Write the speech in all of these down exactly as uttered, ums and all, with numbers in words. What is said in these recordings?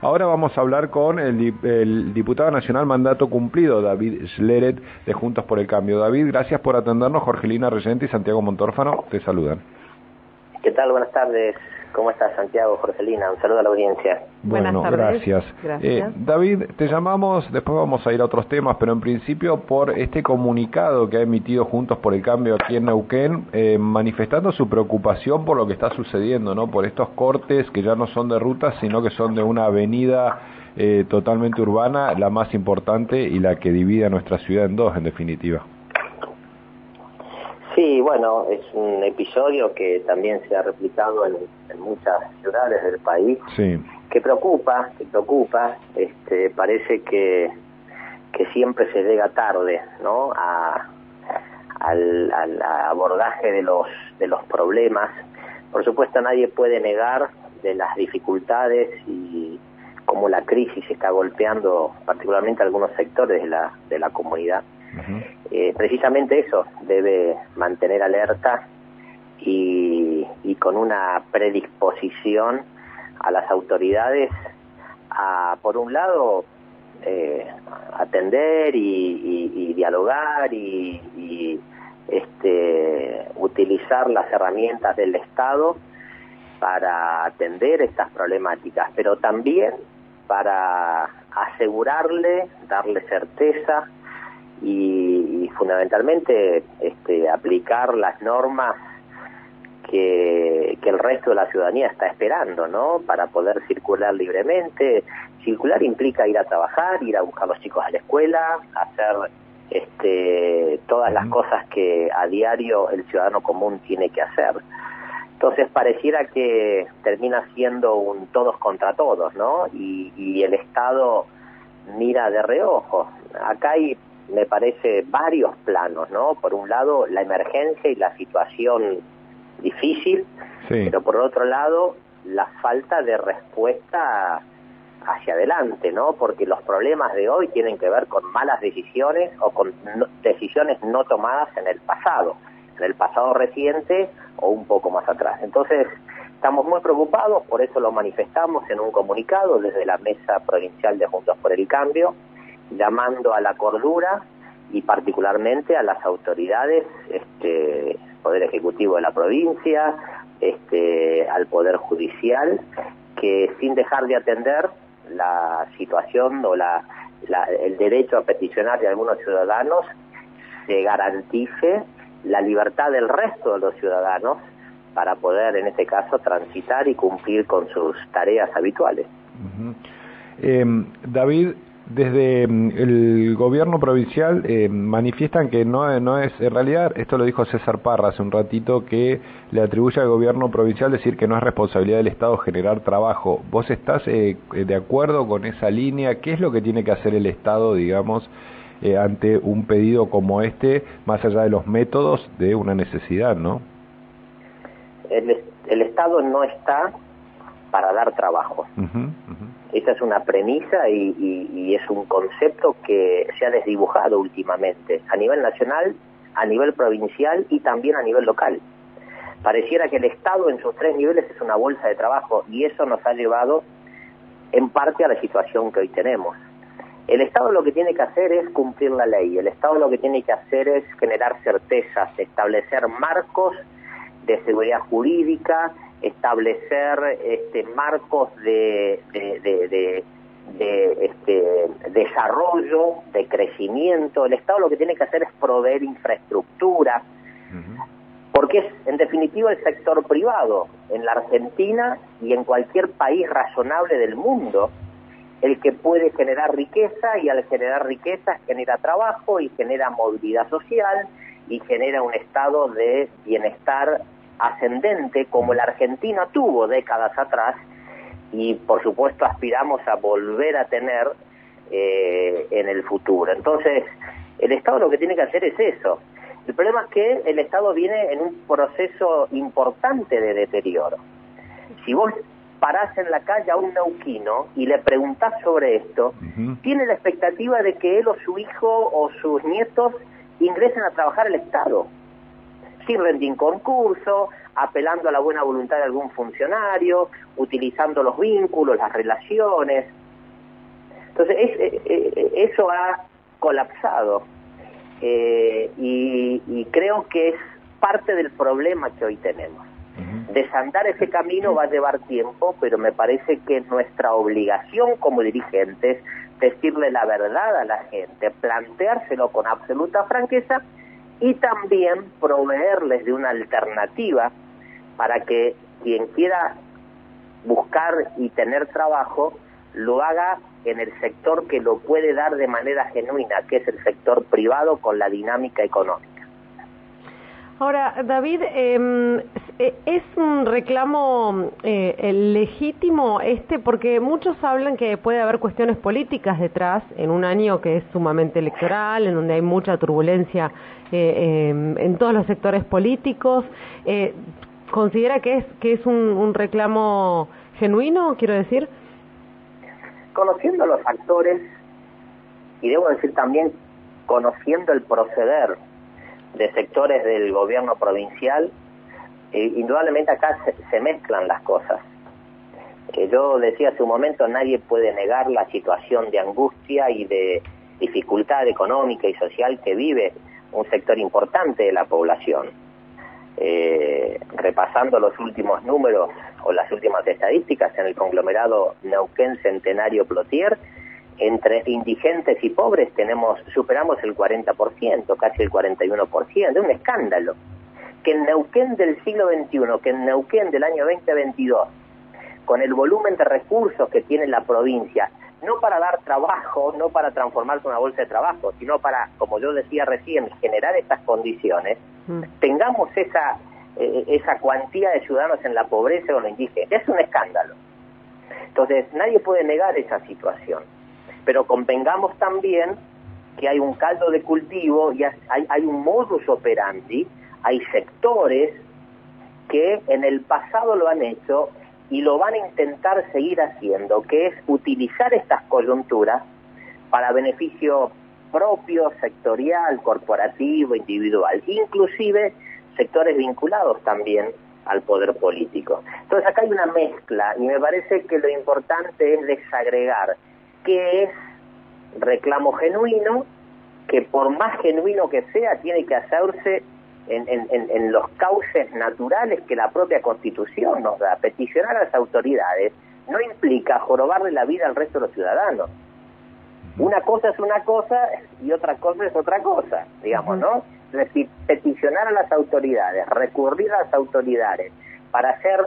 Ahora vamos a hablar con el, el diputado nacional mandato cumplido, David Schlereth, de Juntos por el Cambio. David, gracias por atendernos. Jorgelina Reyente y Santiago Montórfano te saludan. ¿Qué tal? Buenas tardes. ¿Cómo estás, Santiago, Jorgelina? Un saludo a la audiencia. Bueno, gracias. gracias. Eh, David, te llamamos, después vamos a ir a otros temas, pero en principio por este comunicado que ha emitido Juntos por el Cambio aquí en Neuquén, eh, manifestando su preocupación por lo que está sucediendo, ¿no? Por estos cortes que ya no son de rutas, sino que son de una avenida eh, totalmente urbana, la más importante y la que divide a nuestra ciudad en dos, en definitiva. Sí, bueno, es un episodio que también se ha replicado en, en muchas ciudades del país, sí. que preocupa, que preocupa, este, parece que, que siempre se llega tarde, ¿no? A, al, al abordaje de los, de los problemas. Por supuesto, nadie puede negar de las dificultades y cómo la crisis está golpeando particularmente algunos sectores de la, de la comunidad. Uh-huh. Eh, precisamente eso debe mantener alerta y, y con una predisposición a las autoridades a, por un lado, eh, atender y, y, y dialogar y, y este, utilizar las herramientas del Estado para atender estas problemáticas, pero también para asegurarle, darle certeza Y, y fundamentalmente este, aplicar las normas que, que el resto de la ciudadanía está esperando, ¿no? Para poder circular libremente. Circular implica ir a trabajar, ir a buscar a los chicos a la escuela, hacer este, todas las cosas que a diario el ciudadano común tiene que hacer. Entonces pareciera que termina siendo un todos contra todos, ¿no? Y, y el Estado mira de reojo. Acá hay, me parece, varios planos, ¿no? Por un lado, la emergencia y la situación difícil, sí. pero por otro lado, la falta de respuesta hacia adelante, ¿no? Porque los problemas de hoy tienen que ver con malas decisiones o con no, decisiones no tomadas en el pasado, en el pasado reciente o un poco más atrás. Entonces, estamos muy preocupados, por eso lo manifestamos en un comunicado desde la Mesa Provincial de Juntos por el Cambio, llamando a la cordura y particularmente a las autoridades, este, Poder Ejecutivo de la provincia, este, al Poder Judicial, que sin dejar de atender la situación o la, la, el derecho a peticionar de algunos ciudadanos, se garantice la libertad del resto de los ciudadanos para poder, en este caso, transitar y cumplir con sus tareas habituales. Uh-huh. eh, David, desde el gobierno provincial eh, manifiestan que no, no es, en realidad, esto lo dijo César Parra hace un ratito, que le atribuye al gobierno provincial decir que no es responsabilidad del Estado generar trabajo. ¿Vos estás eh, de acuerdo con esa línea? ¿Qué es lo que tiene que hacer el Estado, digamos, eh, ante un pedido como este, más allá de los métodos, de una necesidad, ¿no? El, el Estado no está para dar trabajo. Uh-huh, uh-huh. Esta es una premisa y, y, y es un concepto que se ha desdibujado últimamente a nivel nacional, a nivel provincial y también a nivel local. Pareciera que el Estado en sus tres niveles es una bolsa de trabajo y eso nos ha llevado en parte a la situación que hoy tenemos. El Estado lo que tiene que hacer es cumplir la ley, el Estado lo que tiene que hacer es generar certezas, establecer marcos de seguridad jurídica, establecer este, marcos de, de, de, de, de este, desarrollo, de crecimiento. El Estado lo que tiene que hacer es proveer infraestructura, uh-huh. porque es, en definitiva, el sector privado en la Argentina y en cualquier país razonable del mundo el que puede generar riqueza, y al generar riqueza genera trabajo y genera movilidad social y genera un estado de bienestar ascendente como la Argentina tuvo décadas atrás, y por supuesto aspiramos a volver a tener eh, en el futuro. Entonces el Estado lo que tiene que hacer es eso. El problema es que el Estado viene en un proceso importante de deterioro. Si vos parás en la calle a un neuquino y le preguntás sobre esto, uh-huh. tiene la expectativa de que él o su hijo o sus nietos ingresen a trabajar al Estado. sin rendir concurso, apelando a la buena voluntad de algún funcionario, utilizando los vínculos, las relaciones. Entonces, es, es, eso ha colapsado. Eh, y, y creo que es parte del problema que hoy tenemos. Desandar ese camino va a llevar tiempo, pero me parece que es nuestra obligación como dirigentes decirle la verdad a la gente, planteárselo con absoluta franqueza y también proveerles de una alternativa para que quien quiera buscar y tener trabajo lo haga en el sector que lo puede dar de manera genuina, que es el sector privado con la dinámica económica. Ahora, David, eh, ¿es un reclamo eh, legítimo este? Porque muchos hablan que puede haber cuestiones políticas detrás en un año que es sumamente electoral, en donde hay mucha turbulencia eh, eh, en todos los sectores políticos. Eh, ¿Considera que es que es un, un reclamo genuino, quiero decir? Conociendo los actores, y debo decir también conociendo el proceder de sectores del gobierno provincial, eh, indudablemente acá se, se mezclan las cosas. Eh, yo decía hace un momento, nadie puede negar la situación de angustia y de dificultad económica y social que vive un sector importante de la población. Eh, repasando los últimos números o las últimas estadísticas en el conglomerado Neuquén Centenario Plotier, entre indigentes y pobres tenemos superamos el cuarenta por ciento, casi el cuarenta y uno por ciento, es un escándalo. Que en Neuquén del siglo veintiuno, que en Neuquén del año veinte veintidós, con el volumen de recursos que tiene la provincia, no para dar trabajo, no para transformarse en una bolsa de trabajo, sino para, como yo decía recién, generar estas condiciones, mm. tengamos esa, eh, esa cuantía de ciudadanos en la pobreza o en la indigencia. Es un escándalo. Entonces, nadie puede negar esa situación. Pero convengamos también que hay un caldo de cultivo y hay, hay un modus operandi, hay sectores que en el pasado lo han hecho y lo van a intentar seguir haciendo, que es utilizar estas coyunturas para beneficio propio, sectorial, corporativo, individual, inclusive sectores vinculados también al poder político. Entonces acá hay una mezcla y me parece que lo importante es desagregar que es reclamo genuino, que por más genuino que sea, tiene que hacerse en, en, en los cauces naturales que la propia Constitución nos da. Peticionar a las autoridades no implica jorobarle la vida al resto de los ciudadanos. Una cosa es una cosa y otra cosa es otra cosa, digamos, ¿no? Es decir, peticionar a las autoridades, recurrir a las autoridades para hacer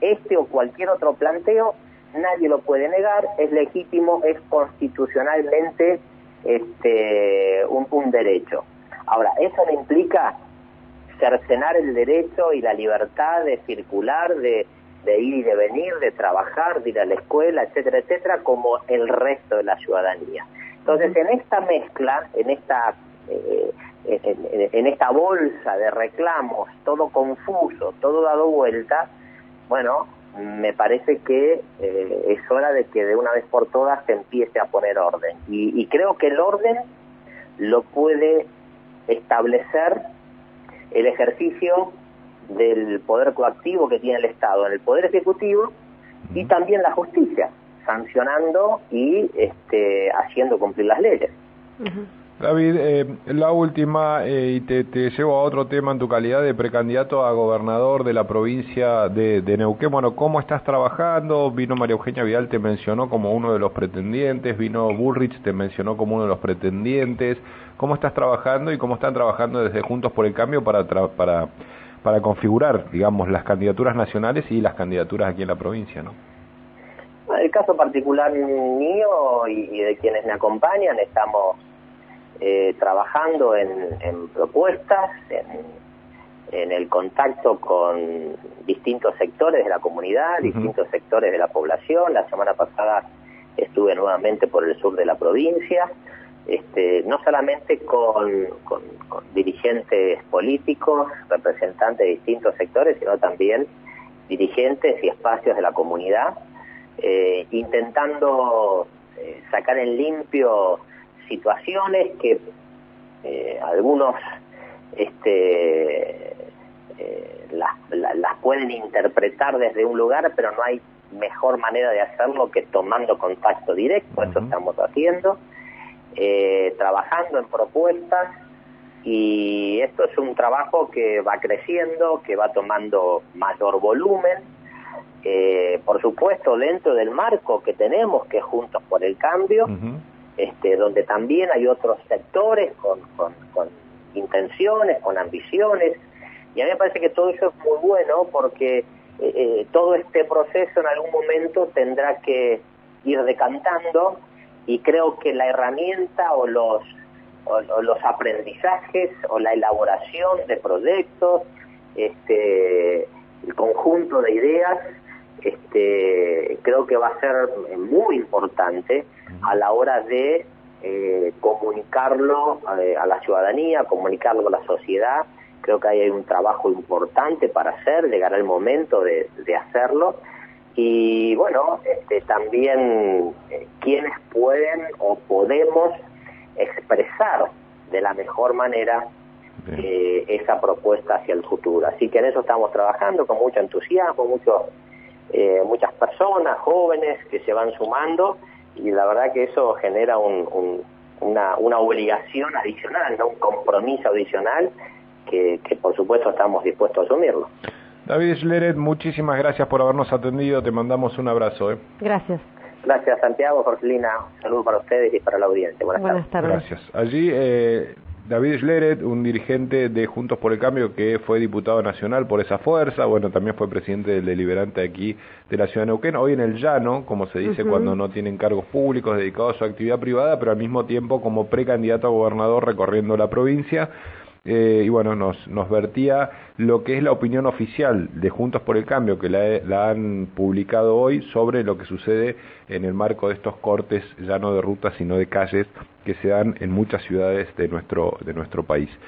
este o cualquier otro planteo, nadie lo puede negar, es legítimo, es constitucionalmente este, un, un derecho. Ahora, eso no implica cercenar el derecho y la libertad de circular, de, de ir y de venir, de trabajar, de ir a la escuela, etcétera, etcétera, como el resto de la ciudadanía. Entonces, en esta mezcla, en esta, eh, en, en esta bolsa de reclamos, todo confuso, todo dado vuelta, bueno, me parece que eh, es hora de que de una vez por todas se empiece a poner orden. Y, y creo que el orden lo puede establecer el ejercicio del poder coactivo que tiene el Estado en el Poder Ejecutivo y también la justicia, sancionando y este, haciendo cumplir las leyes. Uh-huh. David, eh, la última, eh, y te, te llevo a otro tema en tu calidad de precandidato a gobernador de la provincia de, de Neuquén. Bueno, ¿cómo estás trabajando? Vino María Eugenia Vidal, te mencionó como uno de los pretendientes, vino Bullrich, te mencionó como uno de los pretendientes. ¿Cómo estás trabajando y cómo están trabajando desde Juntos por el Cambio para, tra- para, para configurar, digamos, las candidaturas nacionales y las candidaturas aquí en la provincia, no? El caso particular mío y, y de quienes me acompañan, estamos Eh, trabajando en, en propuestas, en, en el contacto con distintos sectores de la comunidad, uh-huh. distintos sectores de la población. La semana pasada estuve nuevamente por el sur de la provincia, este, no solamente con, con, con dirigentes políticos, representantes de distintos sectores, sino también dirigentes y espacios de la comunidad, eh, intentando eh, sacar en limpio situaciones que eh, algunos este, eh, las, las, las pueden interpretar desde un lugar, pero no hay mejor manera de hacerlo que tomando contacto directo. Eso estamos haciendo, eh, trabajando en propuestas, y esto es un trabajo que va creciendo, que va tomando mayor volumen. Eh, por supuesto, dentro del marco que tenemos, que es Juntos por el Cambio, uh-huh. este, donde también hay otros sectores con, con, con intenciones, con ambiciones, y a mí me parece que todo eso es muy bueno, porque eh, eh, todo este proceso en algún momento tendrá que ir decantando, y creo que la herramienta o los, o, o los aprendizajes o la elaboración de proyectos, este, el conjunto de ideas, Este, creo que va a ser muy importante a la hora de eh, comunicarlo a, a la ciudadanía, comunicarlo a la sociedad. Creo que ahí hay un trabajo importante para hacer, llegará el momento de, de hacerlo. Y bueno, este, también eh, quienes pueden o podemos expresar de la mejor manera eh, esa propuesta hacia el futuro. Así que en eso estamos trabajando con mucho entusiasmo, mucho... Eh, muchas personas, jóvenes que se van sumando, y la verdad que eso genera un, un, una, una obligación adicional, ¿no? Un compromiso adicional que, que por supuesto estamos dispuestos a asumirlo. David Schlereth, muchísimas gracias por habernos atendido, te mandamos un abrazo, ¿eh? Gracias. Gracias, Santiago, Jorgelina, saludos para ustedes y para la audiencia. Buenas, Buenas tardes. tardes. Gracias. Allí eh, David Schlereth, un dirigente de Juntos por el Cambio que fue diputado nacional por esa fuerza, bueno, también fue presidente del deliberante aquí de la ciudad de Neuquén, hoy en el llano, como se dice uh-huh. cuando no tienen cargos públicos, dedicados a su actividad privada, pero al mismo tiempo como precandidato a gobernador recorriendo la provincia. Eh, y bueno, nos, nos vertía lo que es la opinión oficial de Juntos por el Cambio, que la, la han publicado hoy, sobre lo que sucede en el marco de estos cortes, ya no de rutas, sino de calles, que se dan en muchas ciudades de nuestro, de nuestro país.